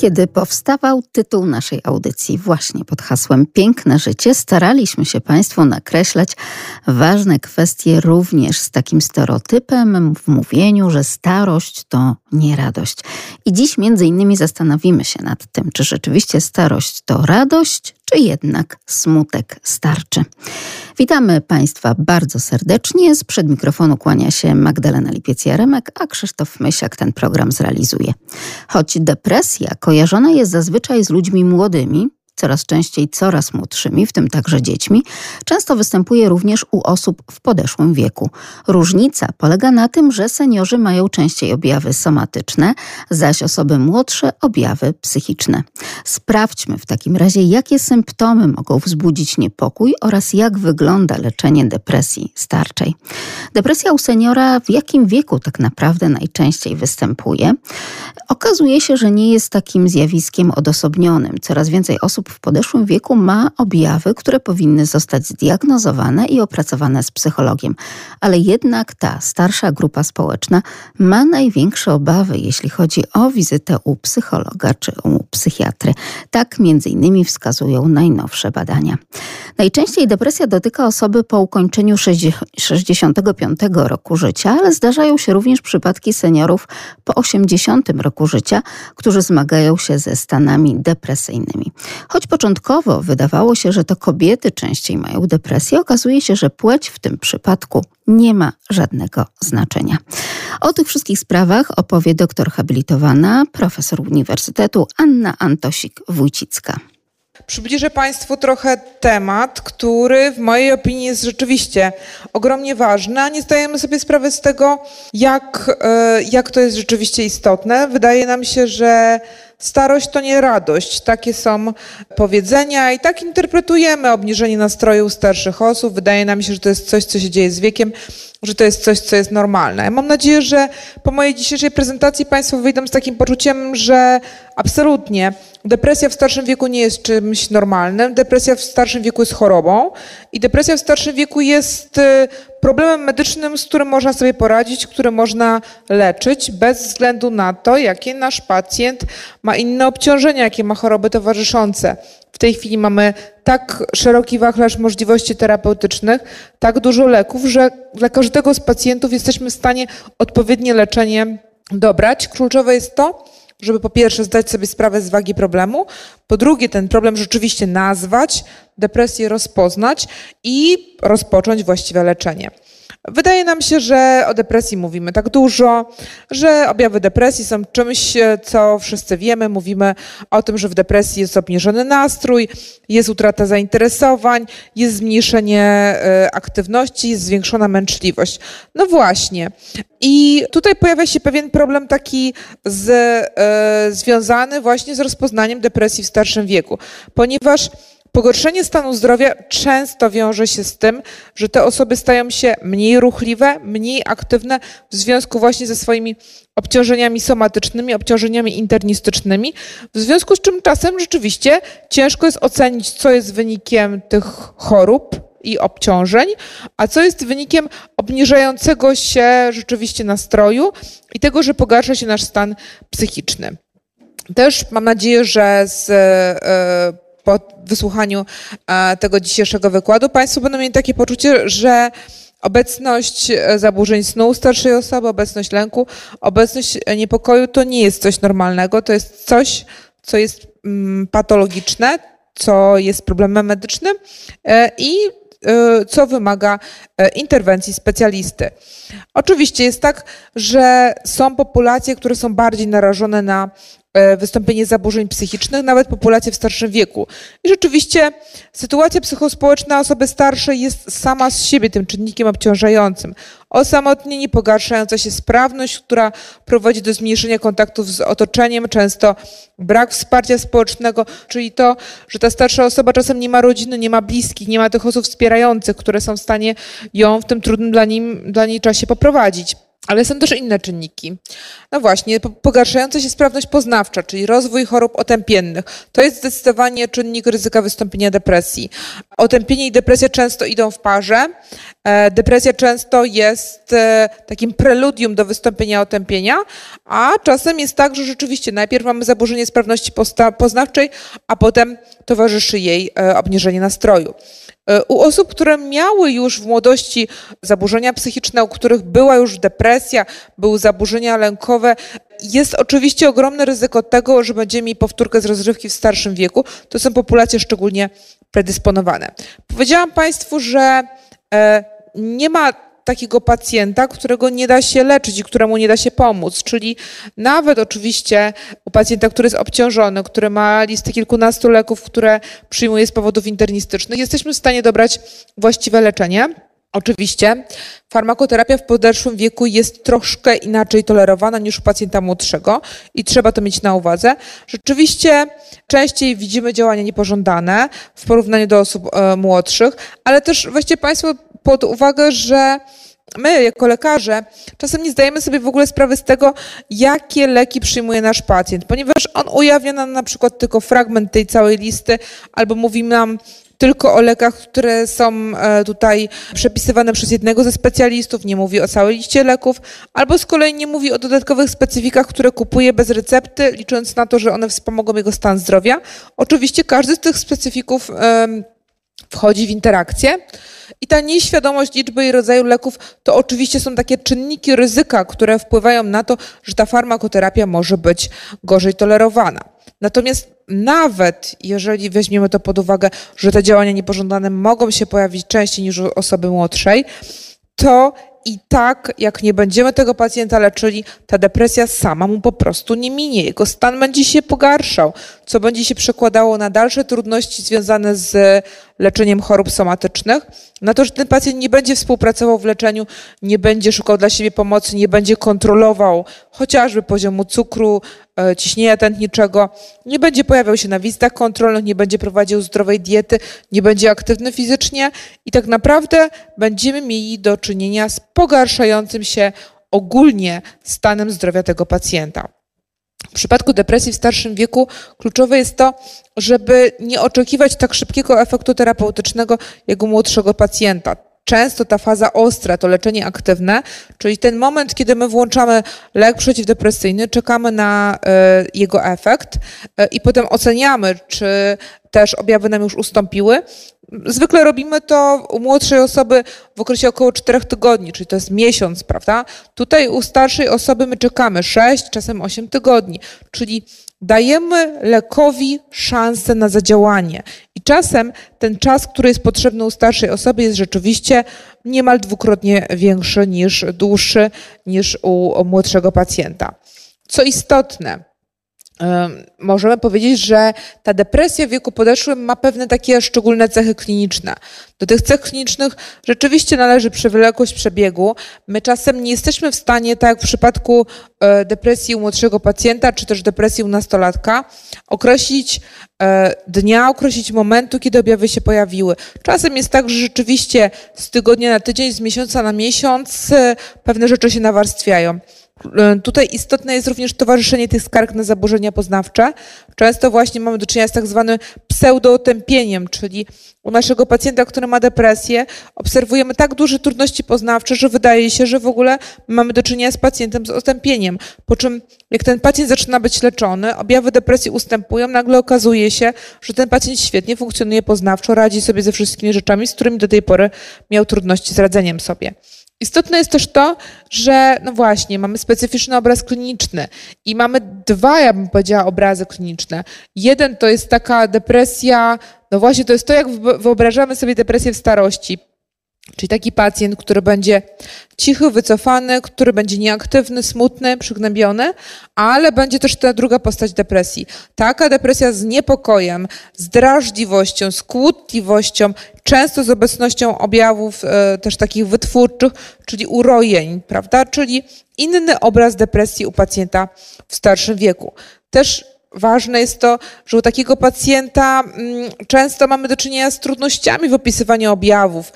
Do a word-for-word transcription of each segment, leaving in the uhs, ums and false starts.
kiedy powstawał tytuł naszej audycji, właśnie pod hasłem Piękne życie, staraliśmy się Państwu nakreślać ważne kwestie również z takim stereotypem w mówieniu, że starość to nie radość. I dziś między innymi zastanowimy się nad tym, czy rzeczywiście starość to radość, czy jednak smutek starczy. Witamy Państwa bardzo serdecznie. Sprzed mikrofonu kłania się Magdalena Lipiec-Jaremek, a Krzysztof Mysiak ten program zrealizuje. Choć depresja kojarzona jest zazwyczaj z ludźmi młodymi, coraz częściej coraz młodszymi, w tym także dziećmi, często występuje również u osób w podeszłym wieku. Różnica polega na tym, że seniorzy mają częściej objawy somatyczne, zaś osoby młodsze objawy psychiczne. Sprawdźmy w takim razie, jakie symptomy mogą wzbudzić niepokój oraz jak wygląda leczenie depresji starczej. Depresja u seniora w jakim wieku tak naprawdę najczęściej występuje? Okazuje się, że nie jest takim zjawiskiem odosobnionym. Coraz więcej osób w podeszłym wieku ma objawy, które powinny zostać zdiagnozowane i opracowane z psychologiem. Ale jednak ta starsza grupa społeczna ma największe obawy, jeśli chodzi o wizytę u psychologa czy u psychiatry. Tak między innymi wskazują najnowsze badania. Najczęściej depresja dotyka osoby po ukończeniu sześćdziesiątego piątego roku życia, ale zdarzają się również przypadki seniorów po osiemdziesiątym roku życia, którzy zmagają się ze stanami depresyjnymi. Choć początkowo wydawało się, że to kobiety częściej mają depresję, okazuje się, że płeć w tym przypadku nie ma żadnego znaczenia. O tych wszystkich sprawach opowie doktor habilitowana, profesor Uniwersytetu Anna Antosik-Wójcicka. Przybliżę Państwu trochę temat, który w mojej opinii jest rzeczywiście ogromnie ważny, a nie zdajemy sobie sprawy z tego, jak, jak to jest rzeczywiście istotne. Wydaje nam się, że starość to nie radość. Takie są powiedzenia i tak interpretujemy obniżenie nastroju u starszych osób. Wydaje nam się, że to jest coś, co się dzieje z wiekiem, że to jest coś, co jest normalne. Ja mam nadzieję, że po mojej dzisiejszej prezentacji Państwo wyjdą z takim poczuciem, że absolutnie depresja w starszym wieku nie jest czymś normalnym. Depresja w starszym wieku jest chorobą i depresja w starszym wieku jest problemem medycznym, z którym można sobie poradzić, który można leczyć bez względu na to, jakie nasz pacjent ma inne obciążenia, jakie ma choroby towarzyszące. W tej chwili mamy tak szeroki wachlarz możliwości terapeutycznych, tak dużo leków, że dla każdego z pacjentów jesteśmy w stanie odpowiednie leczenie dobrać. Kluczowe jest to, żeby po pierwsze zdać sobie sprawę z wagi problemu, po drugie ten problem rzeczywiście nazwać, depresję rozpoznać i rozpocząć właściwe leczenie. Wydaje nam się, że o depresji mówimy tak dużo, że objawy depresji są czymś, co wszyscy wiemy. Mówimy o tym, że w depresji jest obniżony nastrój, jest utrata zainteresowań, jest zmniejszenie aktywności, jest zwiększona męczliwość. No właśnie. I tutaj pojawia się pewien problem taki z, y, związany właśnie z rozpoznaniem depresji w starszym wieku, ponieważ pogorszenie stanu zdrowia często wiąże się z tym, że te osoby stają się mniej ruchliwe, mniej aktywne w związku właśnie ze swoimi obciążeniami somatycznymi, obciążeniami internistycznymi, w związku z czym czasem rzeczywiście ciężko jest ocenić, co jest wynikiem tych chorób i obciążeń, a co jest wynikiem obniżającego się rzeczywiście nastroju i tego, że pogarsza się nasz stan psychiczny. Też mam nadzieję, że z y, po wysłuchaniu tego dzisiejszego wykładu Państwo będą mieli takie poczucie, że obecność zaburzeń snu u starszej osoby, obecność lęku, obecność niepokoju to nie jest coś normalnego, to jest coś, co jest patologiczne, co jest problemem medycznym i co wymaga interwencji specjalisty. Oczywiście jest tak, że są populacje, które są bardziej narażone na wystąpienie zaburzeń psychicznych, nawet populacje w starszym wieku. I rzeczywiście sytuacja psychospołeczna osoby starszej jest sama z siebie tym czynnikiem obciążającym. Osamotnienie, pogarszająca się sprawność, która prowadzi do zmniejszenia kontaktów z otoczeniem, często brak wsparcia społecznego, czyli to, że ta starsza osoba czasem nie ma rodziny, nie ma bliskich, nie ma tych osób wspierających, które są w stanie ją w tym trudnym dla, nim, dla niej czasie poprowadzić. Ale są też inne czynniki. No właśnie, pogarszająca się sprawność poznawcza, czyli rozwój chorób otępiennych. To jest zdecydowanie czynnik ryzyka wystąpienia depresji. Otępienie i depresja często idą w parze Depresja często jest takim preludium do wystąpienia otępienia, a czasem jest tak, że rzeczywiście najpierw mamy zaburzenie sprawności poznawczej, a potem towarzyszy jej obniżenie nastroju. U osób, które miały już w młodości zaburzenia psychiczne, u których była już depresja, były zaburzenia lękowe, jest oczywiście ogromne ryzyko tego, że będziemy mieli powtórkę z rozrywki w starszym wieku. To są populacje szczególnie predysponowane. Powiedziałam Państwu, że nie ma takiego pacjenta, którego nie da się leczyć i któremu nie da się pomóc. Czyli nawet oczywiście u pacjenta, który jest obciążony, który ma listę kilkunastu leków, które przyjmuje z powodów internistycznych, jesteśmy w stanie dobrać właściwe leczenie. Oczywiście farmakoterapia w podeszłym wieku jest troszkę inaczej tolerowana niż u pacjenta młodszego i trzeba to mieć na uwadze. Rzeczywiście częściej widzimy działania niepożądane w porównaniu do osób młodszych, ale też weźcie Państwo pod uwagę, że my jako lekarze czasem nie zdajemy sobie w ogóle sprawy z tego, jakie leki przyjmuje nasz pacjent, ponieważ on ujawnia nam na przykład tylko fragment tej całej listy albo mówi nam tylko o lekach, które są tutaj przepisywane przez jednego ze specjalistów, nie mówi o całej liście leków, albo z kolei nie mówi o dodatkowych specyfikach, które kupuje bez recepty, licząc na to, że one wspomogą jego stan zdrowia. Oczywiście każdy z tych specyfików wchodzi w interakcję i ta nieświadomość liczby i rodzaju leków to oczywiście są takie czynniki ryzyka, które wpływają na to, że ta farmakoterapia może być gorzej tolerowana. Natomiast nawet jeżeli weźmiemy to pod uwagę, że te działania niepożądane mogą się pojawić częściej niż u osoby młodszej, to i tak jak nie będziemy tego pacjenta leczyli, ta depresja sama mu po prostu nie minie. Jego stan będzie się pogarszał, co będzie się przekładało na dalsze trudności związane z leczeniem chorób somatycznych, na to, że ten pacjent nie będzie współpracował w leczeniu, nie będzie szukał dla siebie pomocy, nie będzie kontrolował chociażby poziomu cukru, ciśnienia tętniczego, nie będzie pojawiał się na wizytach kontrolnych, nie będzie prowadził zdrowej diety, nie będzie aktywny fizycznie i tak naprawdę będziemy mieli do czynienia z pogarszającym się ogólnie stanem zdrowia tego pacjenta. W przypadku depresji w starszym wieku kluczowe jest to, żeby nie oczekiwać tak szybkiego efektu terapeutycznego jak u młodszego pacjenta. Często ta faza ostra to leczenie aktywne, czyli ten moment, kiedy my włączamy lek przeciwdepresyjny, czekamy na y, jego efekt y, i potem oceniamy, czy też objawy nam już ustąpiły. Zwykle robimy to u młodszej osoby w okresie około czterech tygodni, czyli to jest miesiąc, prawda? Tutaj u starszej osoby my czekamy sześć, czasem osiem tygodni, czyli dajemy lekowi szansę na zadziałanie. I czasem ten czas, który jest potrzebny u starszej osoby, jest rzeczywiście niemal dwukrotnie większy niż dłuższy niż u młodszego pacjenta. Co istotne, możemy powiedzieć, że ta depresja w wieku podeszłym ma pewne takie szczególne cechy kliniczne. Do tych cech klinicznych rzeczywiście należy przewlekłość przebiegu. My czasem nie jesteśmy w stanie, tak jak w przypadku depresji u młodszego pacjenta, czy też depresji u nastolatka, określić dnia, określić momentu, kiedy objawy się pojawiły. Czasem jest tak, że rzeczywiście z tygodnia na tydzień, z miesiąca na miesiąc pewne rzeczy się nawarstwiają. Tutaj istotne jest również towarzyszenie tych skarg na zaburzenia poznawcze. Często właśnie mamy do czynienia z tak zwanym pseudootępieniem, czyli u naszego pacjenta, który ma depresję, obserwujemy tak duże trudności poznawcze, że wydaje się, że w ogóle mamy do czynienia z pacjentem z otępieniem. Po czym jak ten pacjent zaczyna być leczony, objawy depresji ustępują, nagle okazuje się, że ten pacjent świetnie funkcjonuje poznawczo, radzi sobie ze wszystkimi rzeczami, z którymi do tej pory miał trudności z radzeniem sobie. Istotne jest też to, że no właśnie mamy specyficzny obraz kliniczny i mamy dwa, ja bym powiedziała, obrazy kliniczne. Jeden to jest taka depresja, no właśnie to jest to, jak wyobrażamy sobie depresję w starości. Czyli taki pacjent, który będzie cichy, wycofany, który będzie nieaktywny, smutny, przygnębiony, ale będzie też ta druga postać depresji. Taka depresja z niepokojem, z drażliwością, z kłótliwością, często z obecnością objawów e, też takich wytwórczych, czyli urojeń, prawda? Czyli inny obraz depresji u pacjenta w starszym wieku. Też ważne jest to, że u takiego pacjenta często mamy do czynienia z trudnościami w opisywaniu objawów.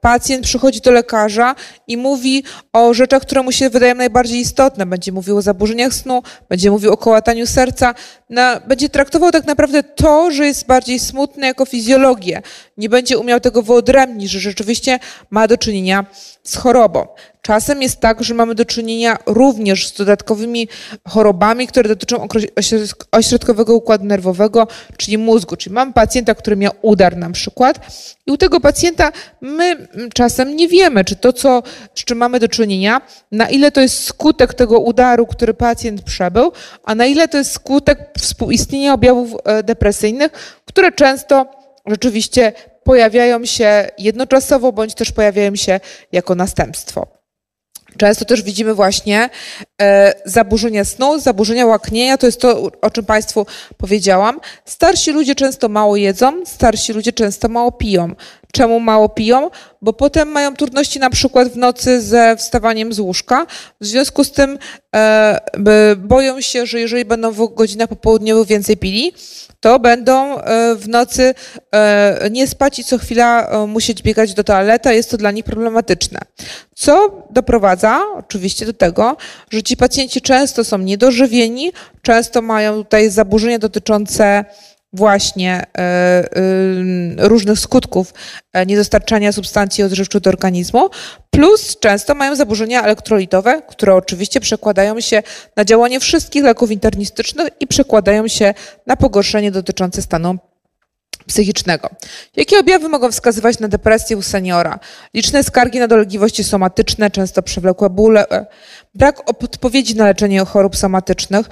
Pacjent przychodzi do lekarza i mówi o rzeczach, które mu się wydają najbardziej istotne. Będzie mówił o zaburzeniach snu, będzie mówił o kołataniu serca. Będzie traktował tak naprawdę to, że jest bardziej smutne, jako fizjologię. Nie będzie umiał tego wyodrębnić, że rzeczywiście ma do czynienia z chorobą. Czasem jest tak, że mamy do czynienia również z dodatkowymi chorobami, które dotyczą ośrodkowego układu nerwowego, czyli mózgu. Czyli mam pacjenta, który miał udar na przykład i u tego pacjenta my czasem nie wiemy, czy to, co, z czym mamy do czynienia, na ile to jest skutek tego udaru, który pacjent przebył, a na ile to jest skutek współistnienia objawów depresyjnych, które często rzeczywiście pojawiają się jednoczasowo bądź też pojawiają się jako następstwo. Często też widzimy właśnie zaburzenia snu, zaburzenia łaknienia, to jest to, o czym Państwu powiedziałam. Starsi ludzie często mało jedzą, starsi ludzie często mało piją. Czemu mało piją? Bo potem mają trudności na przykład w nocy ze wstawaniem z łóżka. W związku z tym boją się, że jeżeli będą w godzinach popołudniowych więcej pili, to będą w nocy nie spać i co chwila musieć biegać do toalety. Jest to dla nich problematyczne. Co doprowadza oczywiście do tego, że ci pacjenci często są niedożywieni, często mają tutaj zaburzenia dotyczące właśnie różnych skutków niedostarczania substancji odżywczych do organizmu, plus często mają zaburzenia elektrolitowe, które oczywiście przekładają się na działanie wszystkich leków internistycznych i przekładają się na pogorszenie dotyczące stanu psychicznego. Jakie objawy mogą wskazywać na depresję u seniora? Liczne skargi na dolegliwości somatyczne, często przewlekłe bóle, brak odpowiedzi na leczenie chorób somatycznych,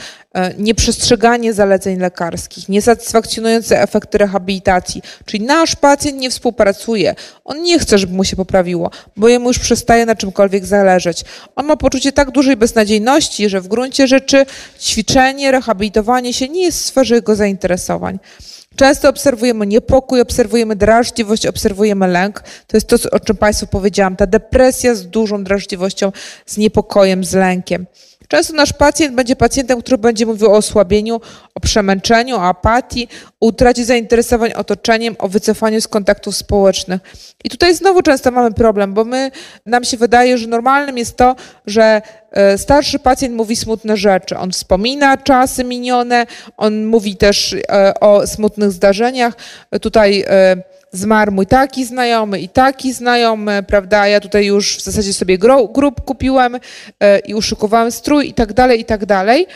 nieprzestrzeganie zaleceń lekarskich, niesatysfakcjonujące efekty rehabilitacji, czyli nasz pacjent nie współpracuje, on nie chce, żeby mu się poprawiło, bo jemu już przestaje na czymkolwiek zależeć. On ma poczucie tak dużej beznadziejności, że w gruncie rzeczy ćwiczenie, rehabilitowanie się nie jest w sferze jego zainteresowań. Często obserwujemy niepokój, obserwujemy drażliwość, obserwujemy lęk. To jest to, o czym Państwu powiedziałam, ta depresja z dużą drażliwością, z niepokojem, z lękiem. Często nasz pacjent będzie pacjentem, który będzie mówił o osłabieniu, o przemęczeniu, o apatii, o utracie zainteresowań otoczeniem, o wycofaniu z kontaktów społecznych. I tutaj znowu często mamy problem, bo my, nam się wydaje, że normalnym jest to, że starszy pacjent mówi smutne rzeczy. On wspomina czasy minione, on mówi też o smutnych zdarzeniach. Tutaj zmarł mój taki znajomy i taki znajomy, prawda? Ja tutaj już w zasadzie sobie grób kupiłem i uszykowałem strój i tak dalej, i tak dalej.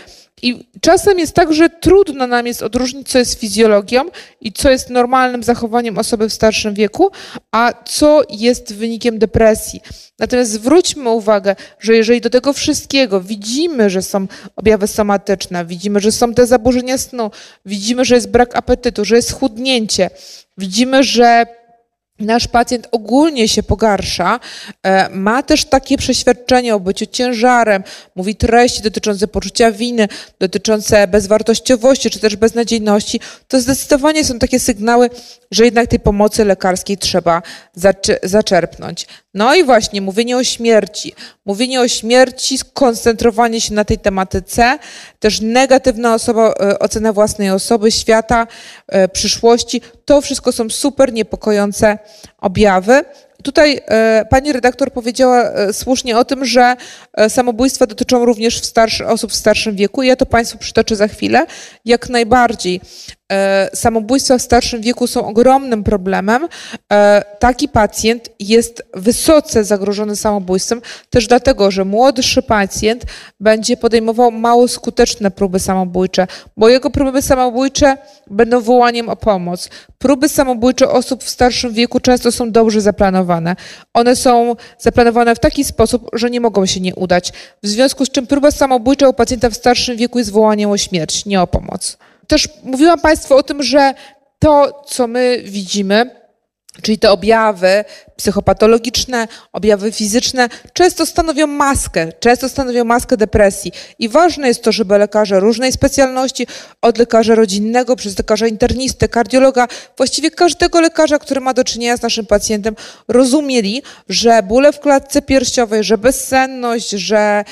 I czasem jest tak, że trudno nam jest odróżnić, co jest fizjologią i co jest normalnym zachowaniem osoby w starszym wieku, a co jest wynikiem depresji. Natomiast zwróćmy uwagę, że jeżeli do tego wszystkiego widzimy, że są objawy somatyczne, widzimy, że są te zaburzenia snu, widzimy, że jest brak apetytu, że jest schudnięcie, widzimy, że nasz pacjent ogólnie się pogarsza, ma też takie przeświadczenie o byciu ciężarem, mówi treści dotyczące poczucia winy, dotyczące bezwartościowości czy też beznadziejności, to zdecydowanie są takie sygnały, że jednak tej pomocy lekarskiej trzeba zaczerpnąć. No i właśnie mówienie o śmierci, mówienie o śmierci, skoncentrowanie się na tej tematyce, też negatywna osoba, ocena własnej osoby, świata, przyszłości, to wszystko są super niepokojące objawy. Tutaj pani redaktor powiedziała słusznie o tym, że samobójstwa dotyczą również w starszy, osób w starszym wieku. Ja to Państwu przytoczę za chwilę. Jak najbardziej samobójstwa w starszym wieku są ogromnym problemem. Taki pacjent jest wysoce zagrożony samobójstwem, też dlatego, że młodszy pacjent będzie podejmował mało skuteczne próby samobójcze, bo jego próby samobójcze będą wołaniem o pomoc. Próby samobójcze osób w starszym wieku często są dobrze zaplanowane. One są zaplanowane w taki sposób, że nie mogą się nie udać. W związku z czym próba samobójcza u pacjenta w starszym wieku jest wołaniem o śmierć, nie o pomoc. Też mówiłam Państwu o tym, że to, co my widzimy, Czyli te objawy psychopatologiczne, objawy fizyczne często stanowią maskę, często stanowią maskę depresji. I ważne jest to, żeby lekarze różnej specjalności, od lekarza rodzinnego, przez lekarza internistę, kardiologa, właściwie każdego lekarza, który ma do czynienia z naszym pacjentem, rozumieli, że bóle w klatce piersiowej, że bezsenność, że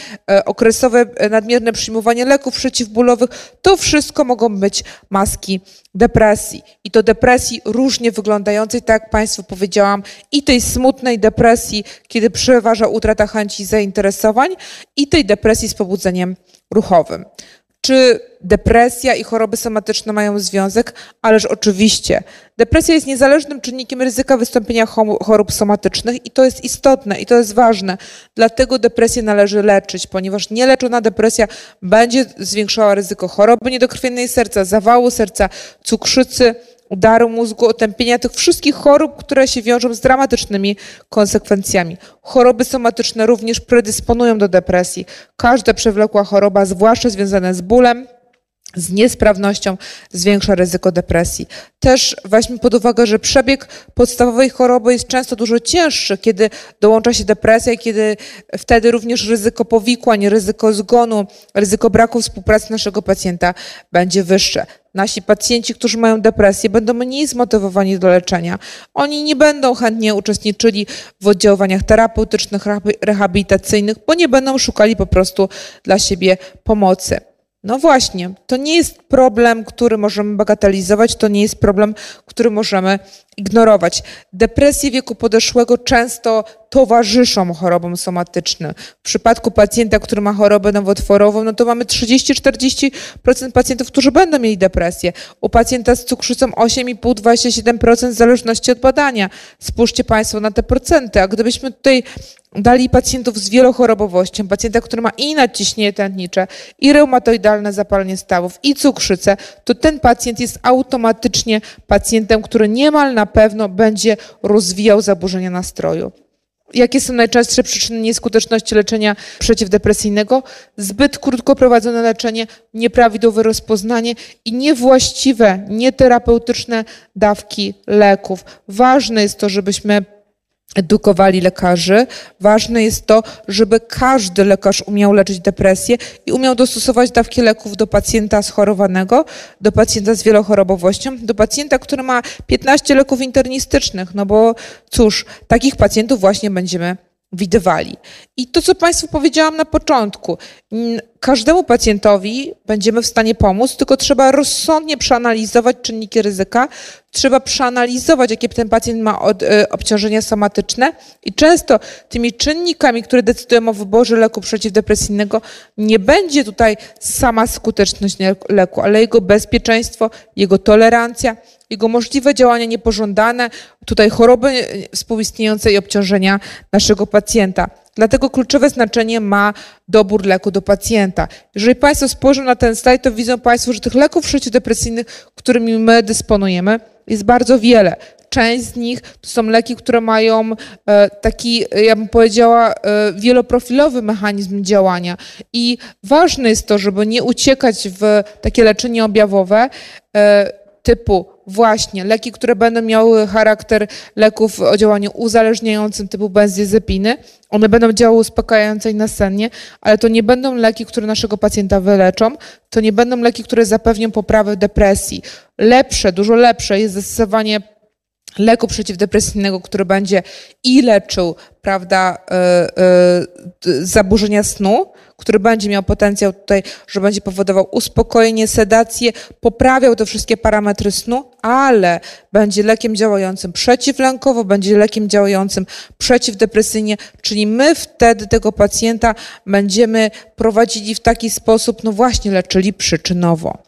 okresowe nadmierne przyjmowanie leków przeciwbólowych, to wszystko mogą być maski depresji. I to depresji różnie wyglądającej, tak jak Państwu powiedziałam, i tej smutnej depresji, kiedy przeważa utrata chęci i zainteresowań, i tej depresji z pobudzeniem ruchowym. Czy depresja i choroby somatyczne mają związek? Ależ oczywiście. Depresja jest niezależnym czynnikiem ryzyka wystąpienia chorób somatycznych i to jest istotne i to jest ważne. Dlatego depresję należy leczyć, ponieważ nieleczona depresja będzie zwiększała ryzyko choroby niedokrwiennej serca, zawału serca, cukrzycy, udaru mózgu, otępienia, tych wszystkich chorób, które się wiążą z dramatycznymi konsekwencjami. Choroby somatyczne również predysponują do depresji. Każda przewlekła choroba, zwłaszcza związana z bólem, z niesprawnością, zwiększa ryzyko depresji. Też weźmy pod uwagę, że przebieg podstawowej choroby jest często dużo cięższy, kiedy dołącza się depresja i kiedy wtedy również ryzyko powikłań, ryzyko zgonu, ryzyko braku współpracy naszego pacjenta będzie wyższe. Nasi pacjenci, którzy mają depresję, będą mniej zmotywowani do leczenia. Oni nie będą chętnie uczestniczyli w oddziaływaniach terapeutycznych, rehabilitacyjnych, bo nie będą szukali po prostu dla siebie pomocy. No właśnie, to nie jest problem, który możemy bagatelizować, to nie jest problem, który możemy ignorować. Depresje wieku podeszłego często towarzyszą chorobom somatycznym. W przypadku pacjenta, który ma chorobę nowotworową, no to mamy trzydzieści do czterdziestu procent pacjentów, którzy będą mieli depresję. U pacjenta z cukrzycą osiem i pół do dwudziestu siedmiu procent w zależności od badania. Spójrzcie Państwo na te procenty, a gdybyśmy tutaj dali pacjentów z wielochorobowością, pacjenta, który ma i nadciśnienie tętnicze, i reumatoidalne zapalenie stawów, i cukrzycę, to ten pacjent jest automatycznie pacjentem, który niemal na pewno będzie rozwijał zaburzenia nastroju. Jakie są najczęstsze przyczyny nieskuteczności leczenia przeciwdepresyjnego? Zbyt krótko prowadzone leczenie, nieprawidłowe rozpoznanie i niewłaściwe, nieterapeutyczne dawki leków. Ważne jest to, żebyśmy edukowali lekarzy. Ważne jest to, żeby każdy lekarz umiał leczyć depresję i umiał dostosować dawki leków do pacjenta schorowanego, do pacjenta z wielochorobowością, do pacjenta, który ma piętnaście leków internistycznych, no bo cóż, takich pacjentów właśnie będziemy widywali. I to, co Państwu powiedziałam na początku, każdemu pacjentowi będziemy w stanie pomóc, tylko trzeba rozsądnie przeanalizować czynniki ryzyka, trzeba przeanalizować, jakie ten pacjent ma od, y, obciążenia somatyczne i często tymi czynnikami, które decydują o wyborze leku przeciwdepresyjnego, nie będzie tutaj sama skuteczność leku, ale jego bezpieczeństwo, jego tolerancja, jego możliwe działania niepożądane, tutaj choroby współistniejące i obciążenia naszego pacjenta. Dlatego kluczowe znaczenie ma dobór leku do pacjenta. Jeżeli Państwo spojrzą na ten slajd, to widzą Państwo, że tych leków przeciwdepresyjnych, którymi my dysponujemy, jest bardzo wiele. Część z nich to są leki, które mają taki, ja bym powiedziała, wieloprofilowy mechanizm działania. I ważne jest to, żeby nie uciekać w takie leczenie objawowe typu właśnie leki, które będą miały charakter leków o działaniu uzależniającym typu benzodiazepiny. One będą działały uspokajająco i nasennie, ale to nie będą leki, które naszego pacjenta wyleczą, to nie będą leki, które zapewnią poprawę depresji. Lepsze, dużo lepsze jest zastosowanie leku przeciwdepresyjnego, który będzie i leczył, prawda, yy, yy, zaburzenia snu, który będzie miał potencjał tutaj, że będzie powodował uspokojenie, sedację, poprawiał te wszystkie parametry snu, ale będzie lekiem działającym przeciwlękowo, będzie lekiem działającym przeciwdepresyjnie, czyli my wtedy tego pacjenta będziemy prowadzili w taki sposób, no właśnie, leczyli przyczynowo.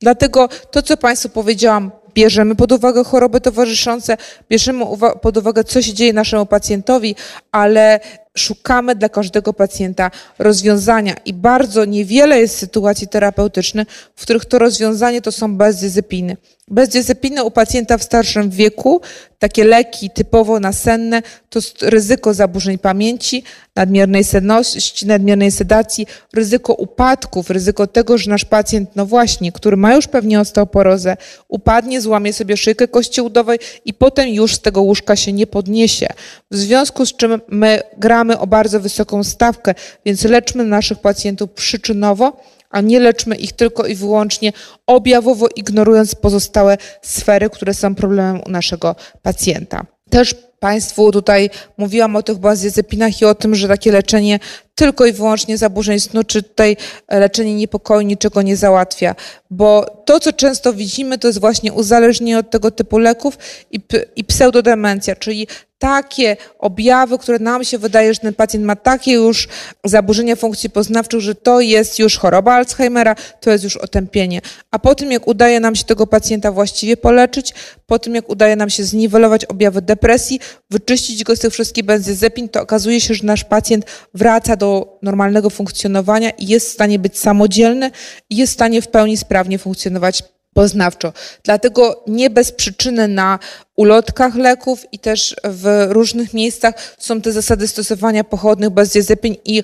Dlatego to, co Państwu powiedziałam, bierzemy pod uwagę choroby towarzyszące, bierzemy pod uwagę, co się dzieje naszemu pacjentowi, ale szukamy dla każdego pacjenta rozwiązania i bardzo niewiele jest sytuacji terapeutycznych, w których to rozwiązanie to są bezdyscypliny. Bezdyscypliny u pacjenta w starszym wieku, takie leki typowo nasenne, to ryzyko zaburzeń pamięci, nadmiernej senności, nadmiernej sedacji, ryzyko upadków, ryzyko tego, że nasz pacjent, no właśnie, który ma już pewnie osteoporozę, upadnie, złamie sobie szyjkę kości udowej i potem już z tego łóżka się nie podniesie. W związku z czym my gramy o bardzo wysoką stawkę, więc leczmy naszych pacjentów przyczynowo, a nie leczmy ich tylko i wyłącznie objawowo, ignorując pozostałe sfery, które są problemem u naszego pacjenta. Też Państwu tutaj mówiłam o tych bezdyscyplinach i o tym, że takie leczenie tylko i wyłącznie zaburzeń snu, czy tutaj leczenie niepokoju niczego nie załatwia. Bo to, co często widzimy, to jest właśnie uzależnienie od tego typu leków i, i pseudodemencja, czyli takie objawy, które nam się wydaje, że ten pacjent ma takie już zaburzenia funkcji poznawczych, że to jest już choroba Alzheimera, to jest już otępienie. A po tym, jak udaje nam się tego pacjenta właściwie poleczyć, po tym, jak udaje nam się zniwelować objawy depresji, wyczyścić go z tych wszystkich benzodiazepin, to okazuje się, że nasz pacjent wraca do normalnego funkcjonowania i jest w stanie być samodzielny i jest w stanie w pełni sprawnie funkcjonować poznawczo. Dlatego nie bez przyczyny na ulotkach leków i też w różnych miejscach są te zasady stosowania pochodnych bezdyscyplin i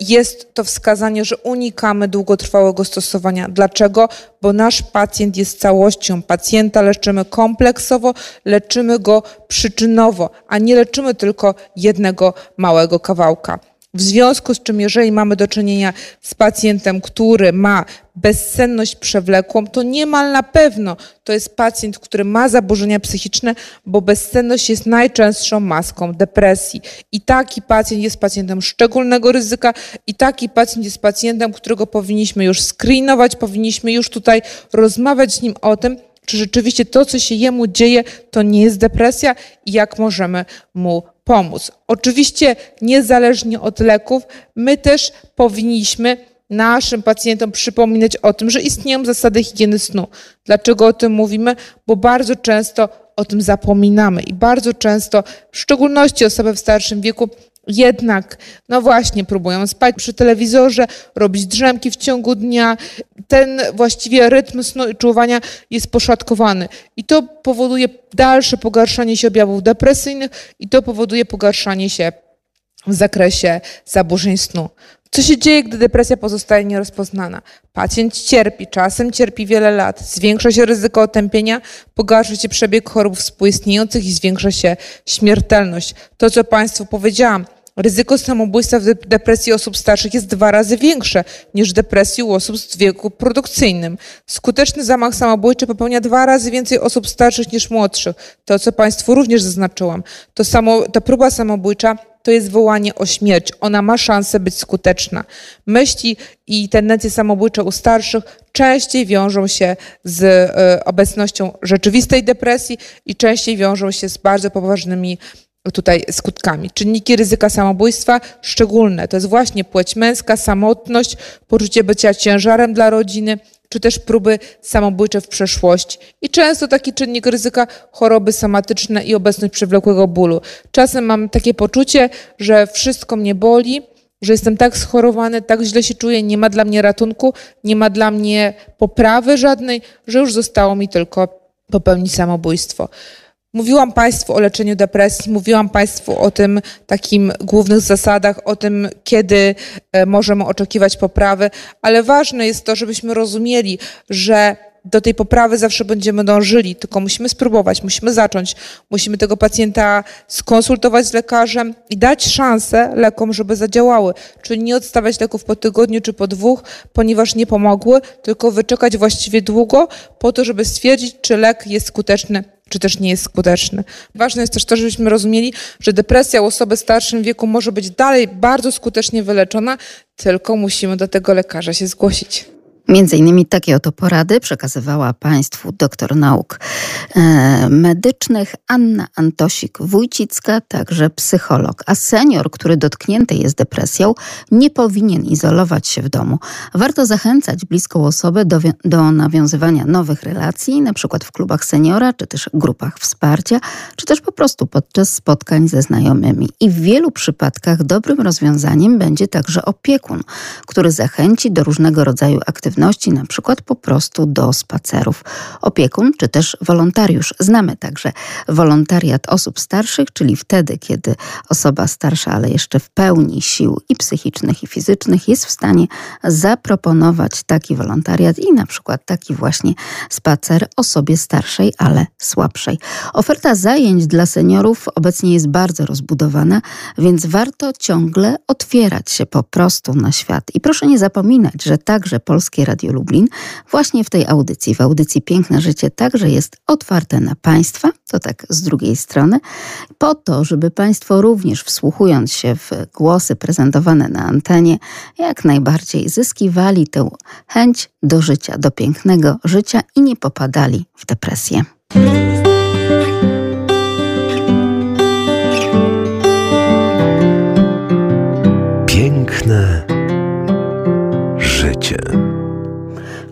jest to wskazanie, że unikamy długotrwałego stosowania. Dlaczego? Bo nasz pacjent jest całością. Pacjenta leczymy kompleksowo, leczymy go przyczynowo, a nie leczymy tylko jednego małego kawałka. W związku z czym, jeżeli mamy do czynienia z pacjentem, który ma bezsenność przewlekłą, to niemal na pewno to jest pacjent, który ma zaburzenia psychiczne, bo bezsenność jest najczęstszą maską depresji. I taki pacjent jest pacjentem szczególnego ryzyka i taki pacjent jest pacjentem, którego powinniśmy już screenować, powinniśmy już tutaj rozmawiać z nim o tym, czy rzeczywiście to, co się jemu dzieje, to nie jest depresja i jak możemy mu pomóc. Oczywiście niezależnie od leków, my też powinniśmy naszym pacjentom przypominać o tym, że istnieją zasady higieny snu. Dlaczego o tym mówimy? Bo bardzo często o tym zapominamy i bardzo często, w szczególności osoby w starszym wieku, jednak, no właśnie, próbują spać przy telewizorze, robić drzemki w ciągu dnia. Ten właściwie rytm snu i czuwania jest poszatkowany. I to powoduje dalsze pogarszanie się objawów depresyjnych i to powoduje pogarszanie się w zakresie zaburzeń snu. Co się dzieje, gdy depresja pozostaje nierozpoznana? Pacjent cierpi, czasem cierpi wiele lat, zwiększa się ryzyko otępienia, pogarsza się przebieg chorób współistniejących i zwiększa się śmiertelność. To, co Państwu powiedziałam, ryzyko samobójstwa w depresji osób starszych jest dwa razy większe niż w depresji u osób w wieku produkcyjnym. Skuteczny zamach samobójczy popełnia dwa razy więcej osób starszych niż młodszych. To, co Państwu również zaznaczyłam, to samo, ta próba samobójcza to jest wołanie o śmierć. Ona ma szansę być skuteczna. Myśli i tendencje samobójcze u starszych częściej wiążą się z obecnością rzeczywistej depresji i częściej wiążą się z bardzo poważnymi tutaj skutkami. Czynniki ryzyka samobójstwa szczególne to jest właśnie płeć męska, samotność, poczucie bycia ciężarem dla rodziny, czy też próby samobójcze w przeszłości. I często taki czynnik ryzyka choroby somatyczne i obecność przewlekłego bólu. Czasem mam takie poczucie, że wszystko mnie boli, że jestem tak schorowany, tak źle się czuję, nie ma dla mnie ratunku, nie ma dla mnie poprawy żadnej, że już zostało mi tylko popełnić samobójstwo. Mówiłam Państwu o leczeniu depresji, mówiłam Państwu o tym takim głównych zasadach, o tym, kiedy możemy oczekiwać poprawy, ale ważne jest to, żebyśmy rozumieli, że do tej poprawy zawsze będziemy dążyli, tylko musimy spróbować, musimy zacząć, musimy tego pacjenta skonsultować z lekarzem i dać szansę lekom, żeby zadziałały, czyli nie odstawiać leków po tygodniu czy po dwóch, ponieważ nie pomogły, tylko wyczekać właściwie długo po to, żeby stwierdzić, czy lek jest skuteczny, czy też nie jest skuteczny. Ważne jest też to, żebyśmy rozumieli, że depresja u osoby w starszym wieku może być dalej bardzo skutecznie wyleczona, tylko musimy do tego lekarza się zgłosić. Między innymi takie oto porady przekazywała Państwu doktor nauk medycznych Anna Antosik-Wójcicka, także psycholog. A senior, który dotknięty jest depresją, nie powinien izolować się w domu. Warto zachęcać bliską osobę do, do nawiązywania nowych relacji, na przykład w klubach seniora, czy też grupach wsparcia, czy też po prostu podczas spotkań ze znajomymi. I w wielu przypadkach dobrym rozwiązaniem będzie także opiekun, który zachęci do różnego rodzaju aktywności, na przykład po prostu do spacerów. Opiekun czy też wolontariusz. Znamy także wolontariat osób starszych, czyli wtedy, kiedy osoba starsza, ale jeszcze w pełni sił i psychicznych, i fizycznych, jest w stanie zaproponować taki wolontariat i na przykład taki właśnie spacer osobie starszej, ale słabszej. Oferta zajęć dla seniorów obecnie jest bardzo rozbudowana, więc warto ciągle otwierać się po prostu na świat. I proszę nie zapominać, że także polskie Radio Lublin właśnie w tej audycji, w audycji Piękne Życie, także jest otwarte na Państwa, to tak z drugiej strony, po to, żeby Państwo również wsłuchując się w głosy prezentowane na antenie, jak najbardziej zyskiwali tę chęć do życia, do pięknego życia i nie popadali w depresję. Piękne Życie.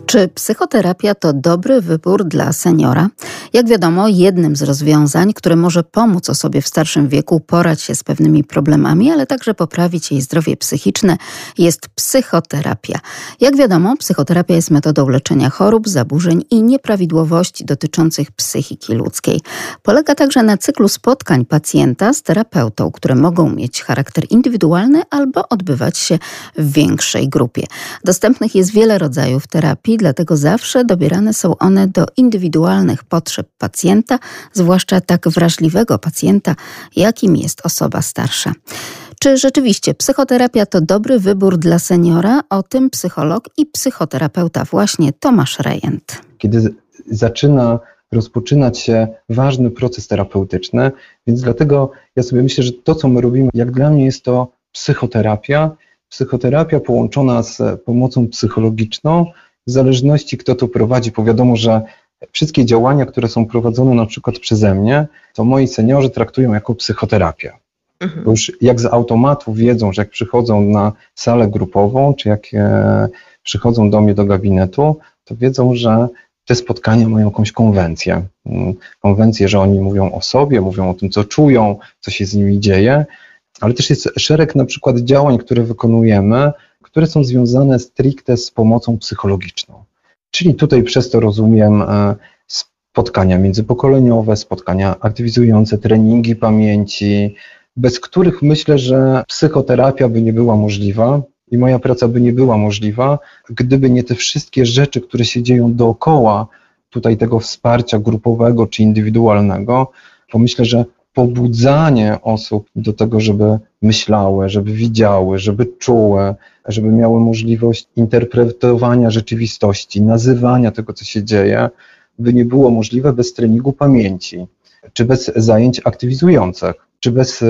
Czy psychoterapia to dobry wybór dla seniora? Jak wiadomo, jednym z rozwiązań, które może pomóc osobie w starszym wieku porać się z pewnymi problemami, ale także poprawić jej zdrowie psychiczne, jest psychoterapia. Jak wiadomo, psychoterapia jest metodą leczenia chorób, zaburzeń i nieprawidłowości dotyczących psychiki ludzkiej. Polega także na cyklu spotkań pacjenta z terapeutą, które mogą mieć charakter indywidualny albo odbywać się w większej grupie. Dostępnych jest wiele rodzajów terapii, dlatego zawsze dobierane są one do indywidualnych potrzeb pacjenta, zwłaszcza tak wrażliwego pacjenta, jakim jest osoba starsza. Czy rzeczywiście psychoterapia to dobry wybór dla seniora? O tym psycholog i psychoterapeuta właśnie Tomasz Rejent. Kiedy zaczyna rozpoczynać się ważny proces terapeutyczny, więc dlatego ja sobie myślę, że to, co my robimy, jak dla mnie jest to psychoterapia, psychoterapia połączona z pomocą psychologiczną, w zależności kto to prowadzi, bo wiadomo, że wszystkie działania, które są prowadzone na przykład przeze mnie, to moi seniorzy traktują jako psychoterapię. Mhm. Bo już jak z automatu wiedzą, że jak przychodzą na salę grupową, czy jak e, przychodzą do mnie do gabinetu, to wiedzą, że te spotkania mają jakąś konwencję. Konwencję, że oni mówią o sobie, mówią o tym, co czują, co się z nimi dzieje, ale też jest szereg na przykład działań, które wykonujemy, które są związane stricte z pomocą psychologiczną. Czyli tutaj przez to rozumiem spotkania międzypokoleniowe, spotkania aktywizujące, treningi pamięci, bez których myślę, że psychoterapia by nie była możliwa i moja praca by nie była możliwa, gdyby nie te wszystkie rzeczy, które się dzieją dookoła tutaj tego wsparcia grupowego czy indywidualnego, bo myślę, że pobudzanie osób do tego, żeby myślały, żeby widziały, żeby czuły, żeby miały możliwość interpretowania rzeczywistości, nazywania tego, co się dzieje, by nie było możliwe bez treningu pamięci, czy bez zajęć aktywizujących, czy bez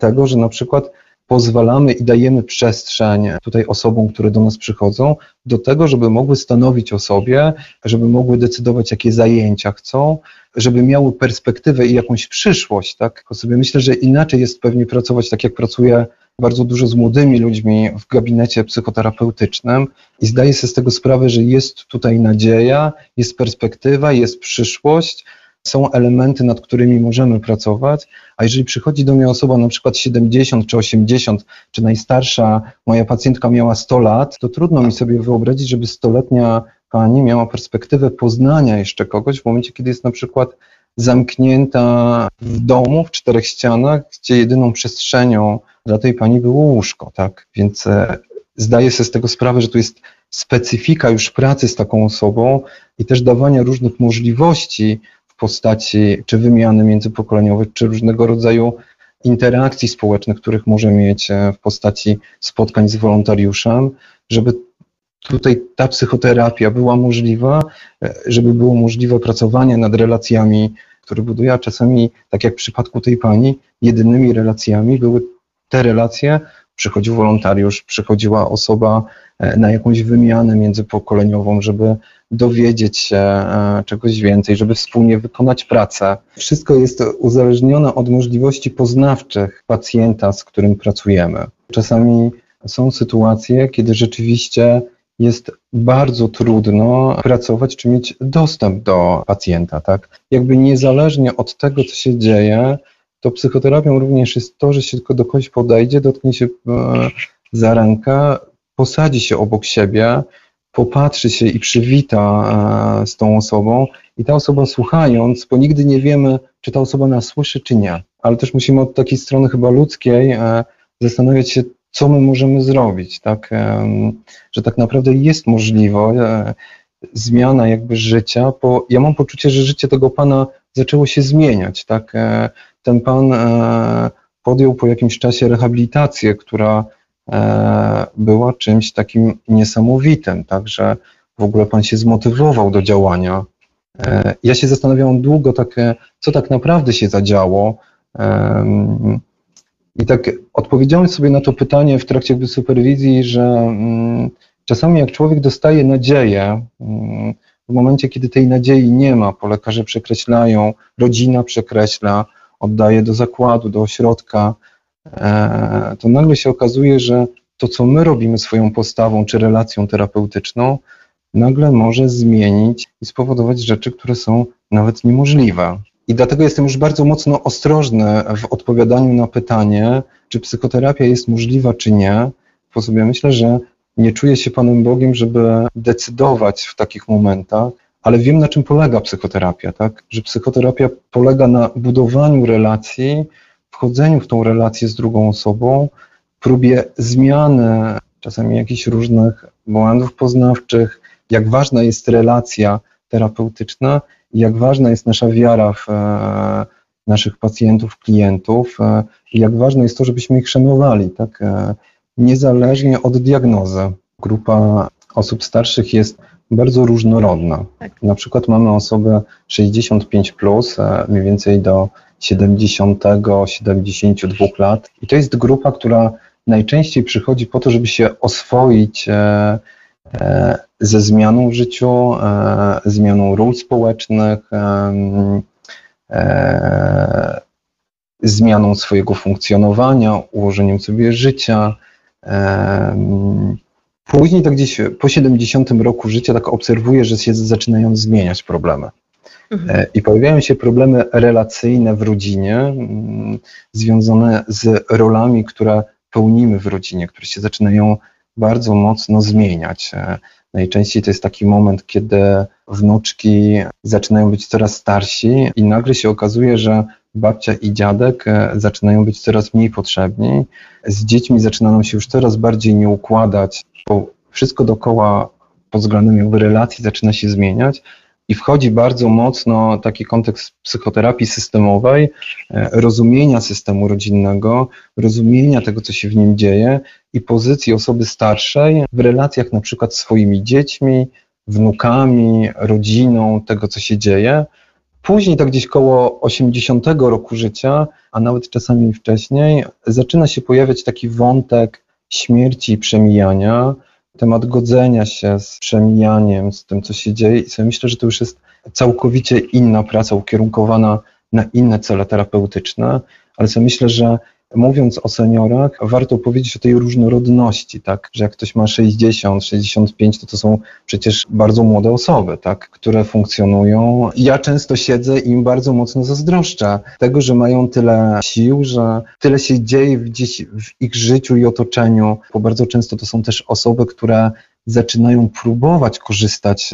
tego, że na przykład pozwalamy i dajemy przestrzeń tutaj osobom, które do nas przychodzą, do tego, żeby mogły stanowić o sobie, żeby mogły decydować, jakie zajęcia chcą, żeby miały perspektywę i jakąś przyszłość, tak? Bo sobie myślę, że inaczej jest pewnie pracować, tak jak pracuję bardzo dużo z młodymi ludźmi w gabinecie psychoterapeutycznym i zdaję sobie z tego sprawę, że jest tutaj nadzieja, jest perspektywa, jest przyszłość, są elementy, nad którymi możemy pracować, a jeżeli przychodzi do mnie osoba na przykład siedemdziesiąt czy osiemdziesiąt, czy najstarsza moja pacjentka miała sto lat, to trudno mi sobie wyobrazić, żeby stuletnia pani miała perspektywę poznania jeszcze kogoś w momencie, kiedy jest na przykład zamknięta w domu, w czterech ścianach, gdzie jedyną przestrzenią dla tej pani było łóżko, tak? Więc zdaję sobie z tego sprawę, że tu jest specyfika już pracy z taką osobą i też dawania różnych możliwości w postaci czy wymiany międzypokoleniowej, czy różnego rodzaju interakcji społecznych, których może mieć w postaci spotkań z wolontariuszem, żeby tutaj ta psychoterapia była możliwa, żeby było możliwe pracowanie nad relacjami, które buduje, a czasami, tak jak w przypadku tej pani, jedynymi relacjami były te relacje, przychodził wolontariusz, przychodziła osoba na jakąś wymianę międzypokoleniową, żeby dowiedzieć się czegoś więcej, żeby wspólnie wykonać pracę. Wszystko jest uzależnione od możliwości poznawczych pacjenta, z którym pracujemy. Czasami są sytuacje, kiedy rzeczywiście jest bardzo trudno pracować czy mieć dostęp do pacjenta, tak? Jakby niezależnie od tego, co się dzieje, to psychoterapią również jest to, że się tylko do kogoś podejdzie, dotknie się za rękę, posadzi się obok siebie, popatrzy się i przywita z tą osobą i ta osoba słuchając, bo nigdy nie wiemy, czy ta osoba nas słyszy, czy nie, ale też musimy od takiej strony chyba ludzkiej zastanawiać się, co my możemy zrobić, tak, że tak naprawdę jest możliwa zmiana jakby życia, bo ja mam poczucie, że życie tego pana zaczęło się zmieniać, tak, ten pan podjął po jakimś czasie rehabilitację, która była czymś takim niesamowitym, tak, że w ogóle pan się zmotywował do działania. Ja się zastanawiałam długo, tak, co tak naprawdę się zadziało, i tak odpowiedziałem sobie na to pytanie w trakcie jakby superwizji, że czasami jak człowiek dostaje nadzieję, w momencie, kiedy tej nadziei nie ma, bo lekarze przekreślają, rodzina przekreśla, oddaje do zakładu, do ośrodka, to nagle się okazuje, że to, co my robimy swoją postawą czy relacją terapeutyczną, nagle może zmienić i spowodować rzeczy, które są nawet niemożliwe. I dlatego jestem już bardzo mocno ostrożny w odpowiadaniu na pytanie, czy psychoterapia jest możliwa, czy nie, bo sobie myślę, że nie czuję się Panem Bogiem, żeby decydować w takich momentach, ale wiem, na czym polega psychoterapia, tak? Że psychoterapia polega na budowaniu relacji, wchodzeniu w tą relację z drugą osobą, próbie zmiany czasami jakichś różnych błędów poznawczych, jak ważna jest relacja terapeutyczna, jak ważna jest nasza wiara w e, naszych pacjentów, klientów e, i jak ważne jest to, żebyśmy ich szanowali, tak, e, niezależnie od diagnozy. Grupa osób starszych jest bardzo różnorodna. Tak. Na przykład mamy osoby sześćdziesiąt pięć plus, e, mniej więcej do siedemdziesiąt do siedemdziesięciu dwóch lat i to jest grupa, która najczęściej przychodzi po to, żeby się oswoić e, ze zmianą w życiu, zmianą ról społecznych, zmianą swojego funkcjonowania, ułożeniem sobie życia. Później, tak gdzieś po siedemdziesiątym roku życia, tak obserwuję, że się zaczynają zmieniać problemy. Mhm. I pojawiają się problemy relacyjne w rodzinie, związane z rolami, które pełnimy w rodzinie, które się zaczynają bardzo mocno zmieniać. Najczęściej to jest taki moment, kiedy wnuczki zaczynają być coraz starsi i nagle się okazuje, że babcia i dziadek zaczynają być coraz mniej potrzebni. Z dziećmi zaczynają się już coraz bardziej nie układać, bo wszystko dookoła pod względem jakby relacji zaczyna się zmieniać i wchodzi bardzo mocno taki kontekst psychoterapii systemowej, rozumienia systemu rodzinnego, rozumienia tego, co się w nim dzieje i pozycji osoby starszej w relacjach na przykład z swoimi dziećmi, wnukami, rodziną, tego, co się dzieje. Później, tak gdzieś koło osiemdziesiątego roku życia, a nawet czasami wcześniej, zaczyna się pojawiać taki wątek śmierci i przemijania, temat godzenia się z przemijaniem, z tym, co się dzieje i sobie myślę, że to już jest całkowicie inna praca ukierunkowana na inne cele terapeutyczne, ale sobie myślę, że mówiąc o seniorach, warto powiedzieć o tej różnorodności, tak, że jak ktoś ma sześćdziesiąt, sześćdziesiąt pięć, to to są przecież bardzo młode osoby, tak, które funkcjonują. Ja często siedzę i im bardzo mocno zazdroszczę tego, że mają tyle sił, że tyle się dzieje gdzieś w ich życiu i otoczeniu, bo bardzo często to są też osoby, które zaczynają próbować korzystać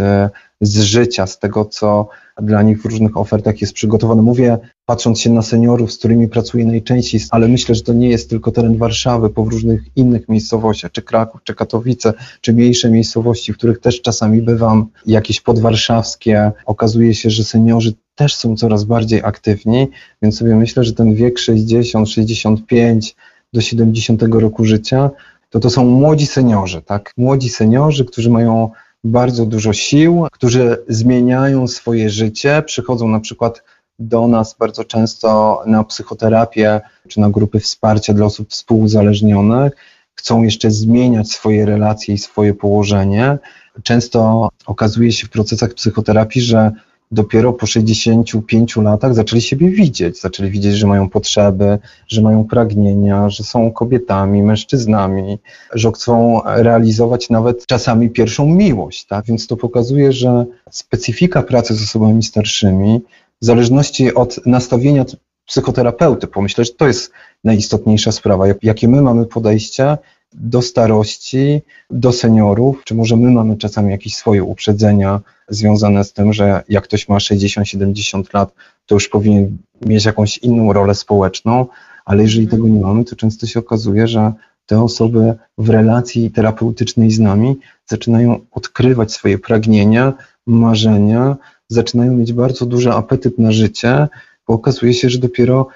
z życia, z tego, co dla nich w różnych ofertach jest przygotowane. Mówię, patrząc się na seniorów, z którymi pracuję najczęściej, ale myślę, że to nie jest tylko teren Warszawy, po różnych innych miejscowościach, czy Kraków, czy Katowice, czy mniejsze miejscowości, w których też czasami bywam, jakieś podwarszawskie. Okazuje się, że seniorzy też są coraz bardziej aktywni, więc sobie myślę, że ten wiek sześćdziesiąt, sześćdziesiąt pięć do siedemdziesiątego roku życia, to to są młodzi seniorzy, tak? Młodzi seniorzy, którzy mają bardzo dużo sił, którzy zmieniają swoje życie, przychodzą na przykład do nas bardzo często na psychoterapię czy na grupy wsparcia dla osób współuzależnionych, chcą jeszcze zmieniać swoje relacje i swoje położenie. Często okazuje się w procesach psychoterapii, że dopiero po sześćdziesięciu pięciu latach zaczęli siebie widzieć, zaczęli widzieć, że mają potrzeby, że mają pragnienia, że są kobietami, mężczyznami, że chcą realizować nawet czasami pierwszą miłość, tak? Więc to pokazuje, że specyfika pracy z osobami starszymi w zależności od nastawienia psychoterapeuty, pomyślę, że to jest najistotniejsza sprawa, jakie my mamy podejście do starości, do seniorów, czy może my mamy czasami jakieś swoje uprzedzenia związane z tym, że jak ktoś ma sześćdziesiąt siedemdziesiąt lat, to już powinien mieć jakąś inną rolę społeczną, ale jeżeli tego nie mamy, to często się okazuje, że te osoby w relacji terapeutycznej z nami zaczynają odkrywać swoje pragnienia, marzenia, zaczynają mieć bardzo duży apetyt na życie, bo okazuje się, że dopiero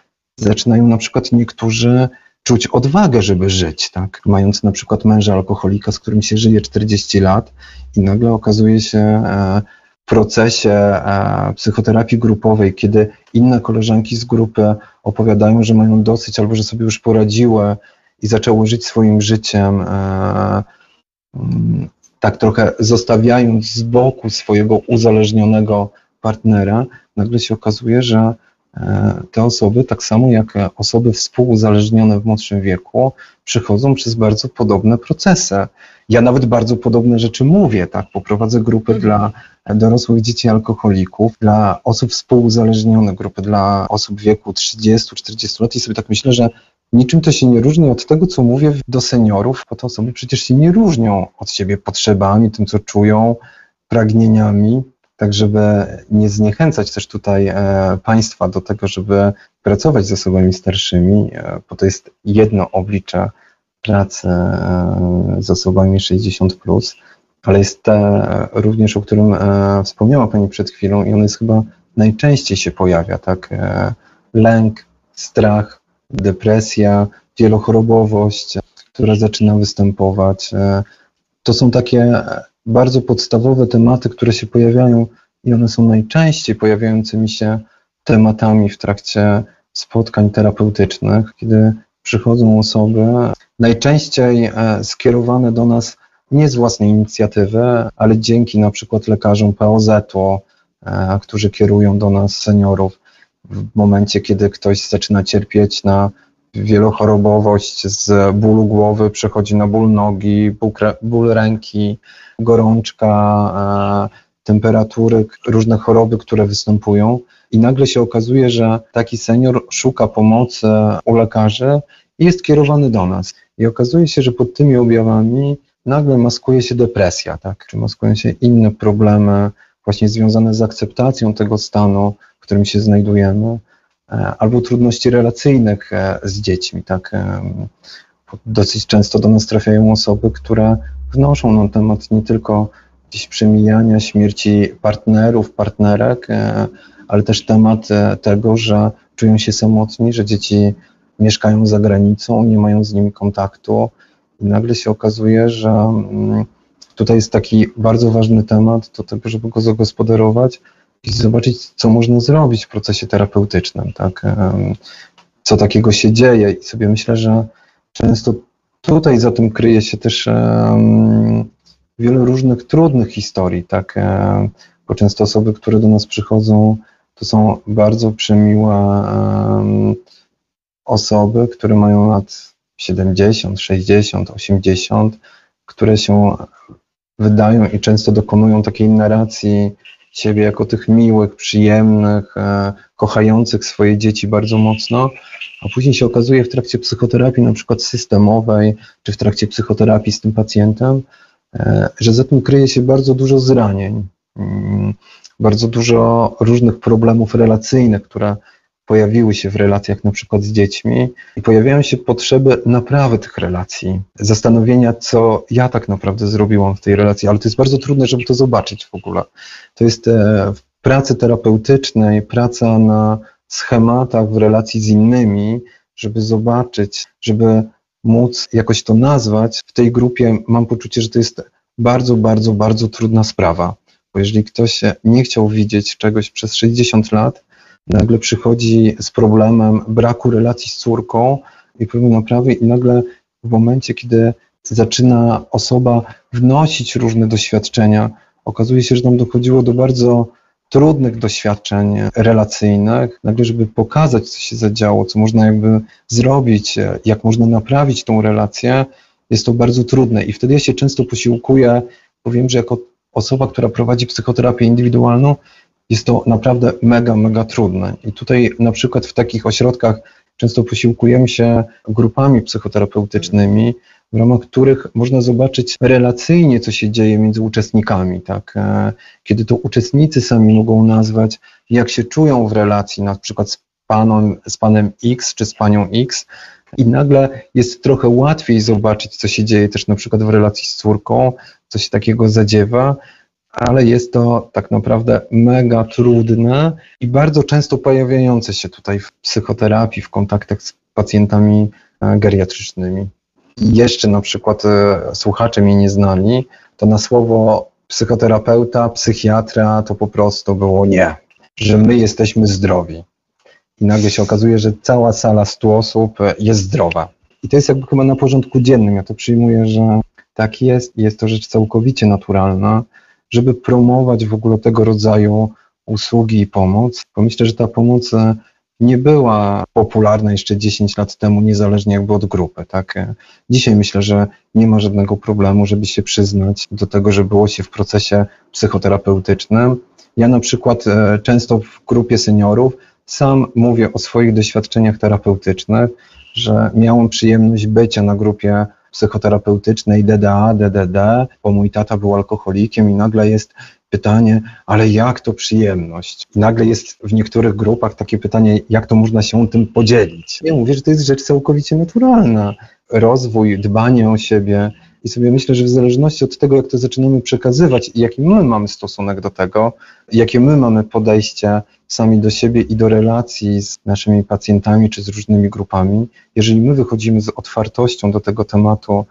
zaczynają na przykład niektórzy czuć odwagę, żeby żyć, tak? Mając na przykład męża alkoholika, z którym się żyje czterdzieści lat i nagle okazuje się w procesie psychoterapii grupowej, kiedy inne koleżanki z grupy opowiadają, że mają dosyć albo że sobie już poradziły i zaczęły żyć swoim życiem, tak trochę zostawiając z boku swojego uzależnionego partnera, nagle się okazuje, że te osoby, tak samo jak osoby współuzależnione w młodszym wieku, przechodzą przez bardzo podobne procesy. Ja nawet bardzo podobne rzeczy mówię, tak? Poprowadzę grupy dla dorosłych dzieci alkoholików, dla osób współuzależnionych, grupy dla osób w wieku trzydziestu czterdziestu lat i sobie tak myślę, że niczym to się nie różni od tego, co mówię do seniorów, bo te osoby przecież się nie różnią od siebie potrzebami, tym, co czują, pragnieniami. Tak, żeby nie zniechęcać też tutaj e, państwa do tego, żeby pracować z osobami starszymi, e, bo to jest jedno oblicze pracy e, z osobami sześćdziesiąt plus, ale jest te również, o którym e, wspomniała Pani przed chwilą i on jest chyba najczęściej się pojawia, tak? E, lęk, strach, depresja, wielochorobowość, która zaczyna występować. E, to są takie bardzo podstawowe tematy, które się pojawiają i one są najczęściej pojawiającymi się tematami w trakcie spotkań terapeutycznych, kiedy przychodzą osoby najczęściej skierowane do nas nie z własnej inicjatywy, ale dzięki na przykład lekarzom P O Z u, którzy kierują do nas seniorów w momencie, kiedy ktoś zaczyna cierpieć na wielochorobowość, z bólu głowy przechodzi na ból nogi, ból ręki, gorączka, temperatury, różne choroby, które występują i nagle się okazuje, że taki senior szuka pomocy u lekarzy i jest kierowany do nas. I okazuje się, że pod tymi objawami nagle maskuje się depresja, tak? Czy maskują się inne problemy właśnie związane z akceptacją tego stanu, w którym się znajdujemy, albo trudności relacyjnych z dziećmi, tak? Dosyć często do nas trafiają osoby, które wnoszą na temat nie tylko gdzieś przemijania, śmierci partnerów, partnerek, ale też temat tego, że czują się samotni, że dzieci mieszkają za granicą, nie mają z nimi kontaktu i nagle się okazuje, że tutaj jest taki bardzo ważny temat do tego, żeby go zagospodarować i zobaczyć, co można zrobić w procesie terapeutycznym, tak? Co takiego się dzieje i sobie myślę, że często tutaj za tym kryje się też um, wiele różnych trudnych historii, tak? Bo często osoby, które do nas przychodzą, to są bardzo przemiłe um, osoby, które mają lat siedemdziesiąt, sześćdziesiąt, osiemdziesiąt, które się wydają i często dokonują takiej narracji siebie jako tych miłych, przyjemnych, e, kochających swoje dzieci bardzo mocno, a później się okazuje w trakcie psychoterapii na przykład systemowej, czy w trakcie psychoterapii z tym pacjentem, e, że za tym kryje się bardzo dużo zranień, mm, bardzo dużo różnych problemów relacyjnych, które pojawiły się w relacjach na przykład z dziećmi i pojawiają się potrzeby naprawy tych relacji, zastanowienia, co ja tak naprawdę zrobiłam w tej relacji, ale to jest bardzo trudne, żeby to zobaczyć w ogóle. To jest w pracy terapeutycznej, praca na schematach w relacji z innymi, żeby zobaczyć, żeby móc jakoś to nazwać. W tej grupie mam poczucie, że to jest bardzo, bardzo, bardzo trudna sprawa, bo jeżeli ktoś nie chciał widzieć czegoś przez sześćdziesiąt lat, nagle przychodzi z problemem braku relacji z córką i problemu naprawy i nagle w momencie, kiedy zaczyna osoba wnosić różne doświadczenia, okazuje się, że nam dochodziło do bardzo trudnych doświadczeń relacyjnych, nagle żeby pokazać, co się zadziało, co można jakby zrobić, jak można naprawić tą relację, jest to bardzo trudne i wtedy ja się często posiłkuję, bo wiem, że jako osoba, która prowadzi psychoterapię indywidualną, jest to naprawdę mega, mega trudne i tutaj na przykład w takich ośrodkach często posiłkujemy się grupami psychoterapeutycznymi, w ramach których można zobaczyć relacyjnie, co się dzieje między uczestnikami, tak? Kiedy to uczestnicy sami mogą nazwać, jak się czują w relacji, na przykład z panem, z panem X czy z panią X i nagle jest trochę łatwiej zobaczyć, co się dzieje też na przykład w relacji z córką, co się takiego zadziewa, ale jest to tak naprawdę mega trudne i bardzo często pojawiające się tutaj w psychoterapii, w kontaktach z pacjentami geriatrycznymi. Jeszcze na przykład słuchacze mnie nie znali, to na słowo psychoterapeuta, psychiatra to po prostu było nie, że my jesteśmy zdrowi. I nagle się okazuje, że cała sala stu osób jest zdrowa. I to jest jakby chyba na porządku dziennym, ja to przyjmuję, że tak jest i jest to rzecz całkowicie naturalna, żeby promować w ogóle tego rodzaju usługi i pomoc, bo myślę, że ta pomoc nie była popularna jeszcze dziesięć lat temu, niezależnie jakby od grupy, tak? Dzisiaj myślę, że nie ma żadnego problemu, żeby się przyznać do tego, że było się w procesie psychoterapeutycznym. Ja na przykład często w grupie seniorów sam mówię o swoich doświadczeniach terapeutycznych, że miałem przyjemność bycia na grupie psychoterapeutycznej D D A, D D D, bo mój tata był alkoholikiem i nagle jest pytanie, ale jak to przyjemność? I nagle jest w niektórych grupach takie pytanie, jak to można się tym podzielić? Ja mówię, że to jest rzecz całkowicie naturalna. Rozwój, dbanie o siebie i sobie myślę, że w zależności od tego, jak to zaczynamy przekazywać i jaki my mamy stosunek do tego, jakie my mamy podejście sami do siebie i do relacji z naszymi pacjentami czy z różnymi grupami, jeżeli my wychodzimy z otwartością do tego tematu,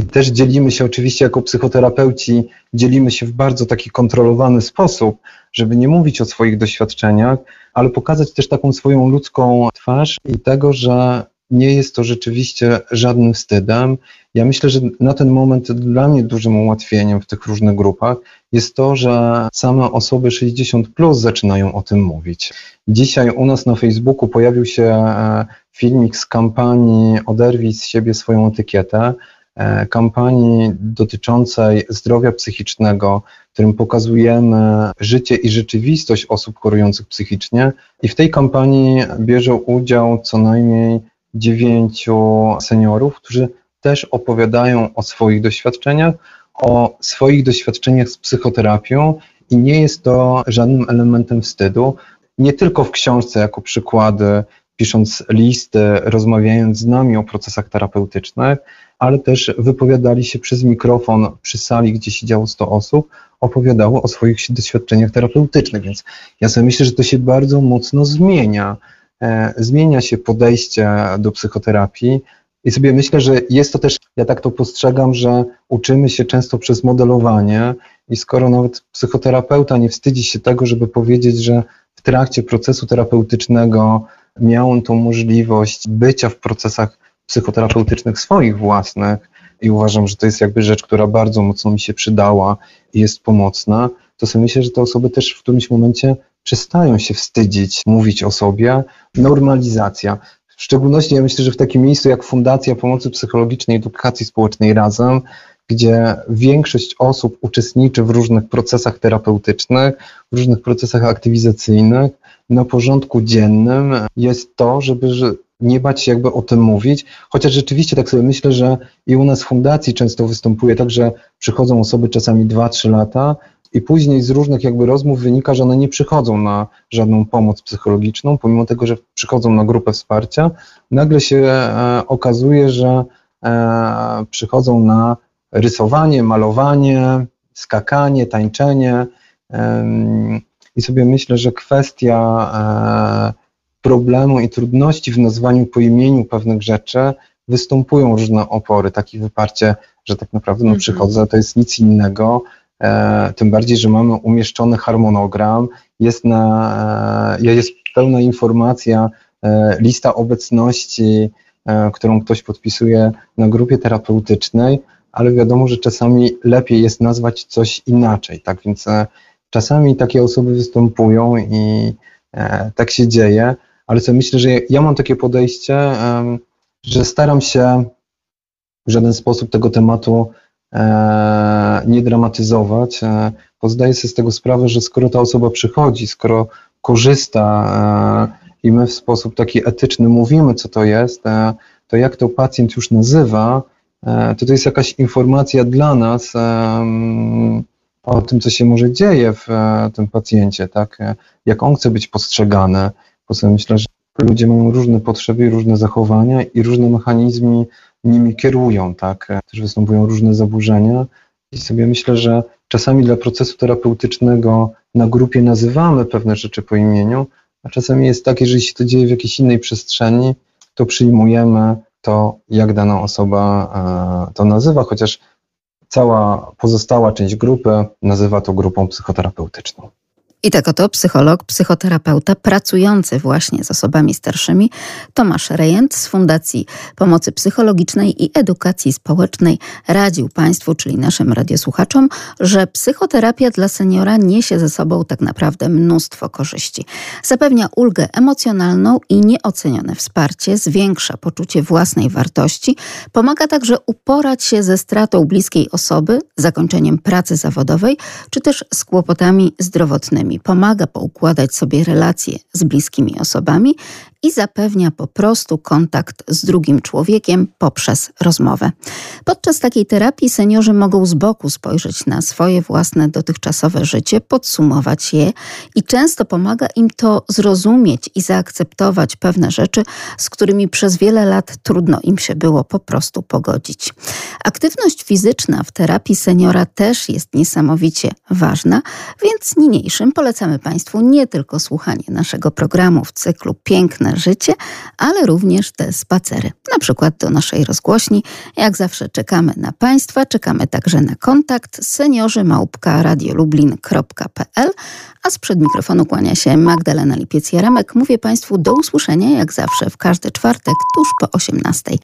i też dzielimy się oczywiście jako psychoterapeuci, dzielimy się w bardzo taki kontrolowany sposób, żeby nie mówić o swoich doświadczeniach, ale pokazać też taką swoją ludzką twarz i tego, że nie jest to rzeczywiście żadnym wstydem. Ja myślę, że na ten moment dla mnie dużym ułatwieniem w tych różnych grupach jest to, że same osoby sześćdziesiąt plus zaczynają o tym mówić. Dzisiaj u nas na Facebooku pojawił się filmik z kampanii Oderwij z siebie swoją etykietę, kampanii dotyczącej zdrowia psychicznego, w którym pokazujemy życie i rzeczywistość osób chorujących psychicznie i w tej kampanii bierze udział co najmniej dziewięciu seniorów, którzy też opowiadają o swoich doświadczeniach, o swoich doświadczeniach z psychoterapią i nie jest to żadnym elementem wstydu. Nie tylko w książce jako przykłady, pisząc listy, rozmawiając z nami o procesach terapeutycznych, ale też wypowiadali się przez mikrofon przy sali, gdzie siedziało sto osób, opowiadało o swoich doświadczeniach terapeutycznych, więc ja sobie myślę, że to się bardzo mocno zmienia. Zmienia się podejście do psychoterapii i sobie myślę, że jest to też, ja tak to postrzegam, że uczymy się często przez modelowanie i skoro nawet psychoterapeuta nie wstydzi się tego, żeby powiedzieć, że w trakcie procesu terapeutycznego miałem tą możliwość bycia w procesach psychoterapeutycznych swoich własnych i uważam, że to jest jakby rzecz, która bardzo mocno mi się przydała i jest pomocna, to sobie myślę, że te osoby też w którymś momencie przestają się wstydzić, mówić o sobie. Normalizacja. W szczególności ja myślę, że w takim miejscu jak Fundacja Pomocy Psychologicznej i Edukacji Społecznej Razem, gdzie większość osób uczestniczy w różnych procesach terapeutycznych, w różnych procesach aktywizacyjnych, na porządku dziennym jest to, żeby nie bać się jakby o tym mówić, chociaż rzeczywiście tak sobie myślę, że i u nas w fundacji często występuje tak, że przychodzą osoby czasami dwa, trzy lata i później z różnych jakby rozmów wynika, że one nie przychodzą na żadną pomoc psychologiczną, pomimo tego, że przychodzą na grupę wsparcia, nagle się okazuje, że przychodzą na rysowanie, malowanie, skakanie, tańczenie i sobie myślę, że kwestia problemu i trudności w nazwaniu po imieniu pewnych rzeczy występują różne opory, takie wyparcie, że tak naprawdę no, przychodzę, to jest nic innego, tym bardziej, że mamy umieszczony harmonogram, jest, na, jest pełna informacja, lista obecności, którą ktoś podpisuje na grupie terapeutycznej, ale wiadomo, że czasami lepiej jest nazwać coś inaczej, tak więc czasami takie osoby występują i tak się dzieje, ale co myślę, że ja mam takie podejście, że staram się w żaden sposób tego tematu nie dramatyzować, bo zdaję sobie z tego sprawę, że skoro ta osoba przychodzi, skoro korzysta i my w sposób taki etyczny mówimy, co to jest, to jak to pacjent już nazywa, to to jest jakaś informacja dla nas o tym, co się może dzieje w tym pacjencie, tak? Jak on chce być postrzegany. Po co myślę, że ludzie mają różne potrzeby, różne zachowania i różne mechanizmy nimi kierują, tak? Też występują różne zaburzenia i sobie myślę, że czasami dla procesu terapeutycznego na grupie nazywamy pewne rzeczy po imieniu, a czasami jest tak, jeżeli się to dzieje w jakiejś innej przestrzeni, to przyjmujemy to, jak dana osoba to nazywa, chociaż cała pozostała część grupy nazywa to grupą psychoterapeutyczną. I tak oto psycholog, psychoterapeuta pracujący właśnie z osobami starszymi Tomasz Rejent z Fundacji Pomocy Psychologicznej i Edukacji Społecznej radził Państwu, czyli naszym radiosłuchaczom, że psychoterapia dla seniora niesie ze sobą tak naprawdę mnóstwo korzyści. Zapewnia ulgę emocjonalną i nieocenione wsparcie, zwiększa poczucie własnej wartości, pomaga także uporać się ze stratą bliskiej osoby, zakończeniem pracy zawodowej, czy też z kłopotami zdrowotnymi. Pomaga poukładać sobie relacje z bliskimi osobami i zapewnia po prostu kontakt z drugim człowiekiem poprzez rozmowę. Podczas takiej terapii seniorzy mogą z boku spojrzeć na swoje własne dotychczasowe życie, podsumować je i często pomaga im to zrozumieć i zaakceptować pewne rzeczy, z którymi przez wiele lat trudno im się było po prostu pogodzić. Aktywność fizyczna w terapii seniora też jest niesamowicie ważna, więc niniejszym polecamy Państwu nie tylko słuchanie naszego programu w cyklu Piękne życie, ale również te spacery, na przykład do naszej rozgłośni. Jak zawsze czekamy na Państwa, czekamy także na kontakt seniorzy małpka radio lublin kropka p l, a sprzed mikrofonu kłania się Magdalena Lipiec-Jaremek. Mówię Państwu do usłyszenia jak zawsze w każdy czwartek tuż po osiemnastej.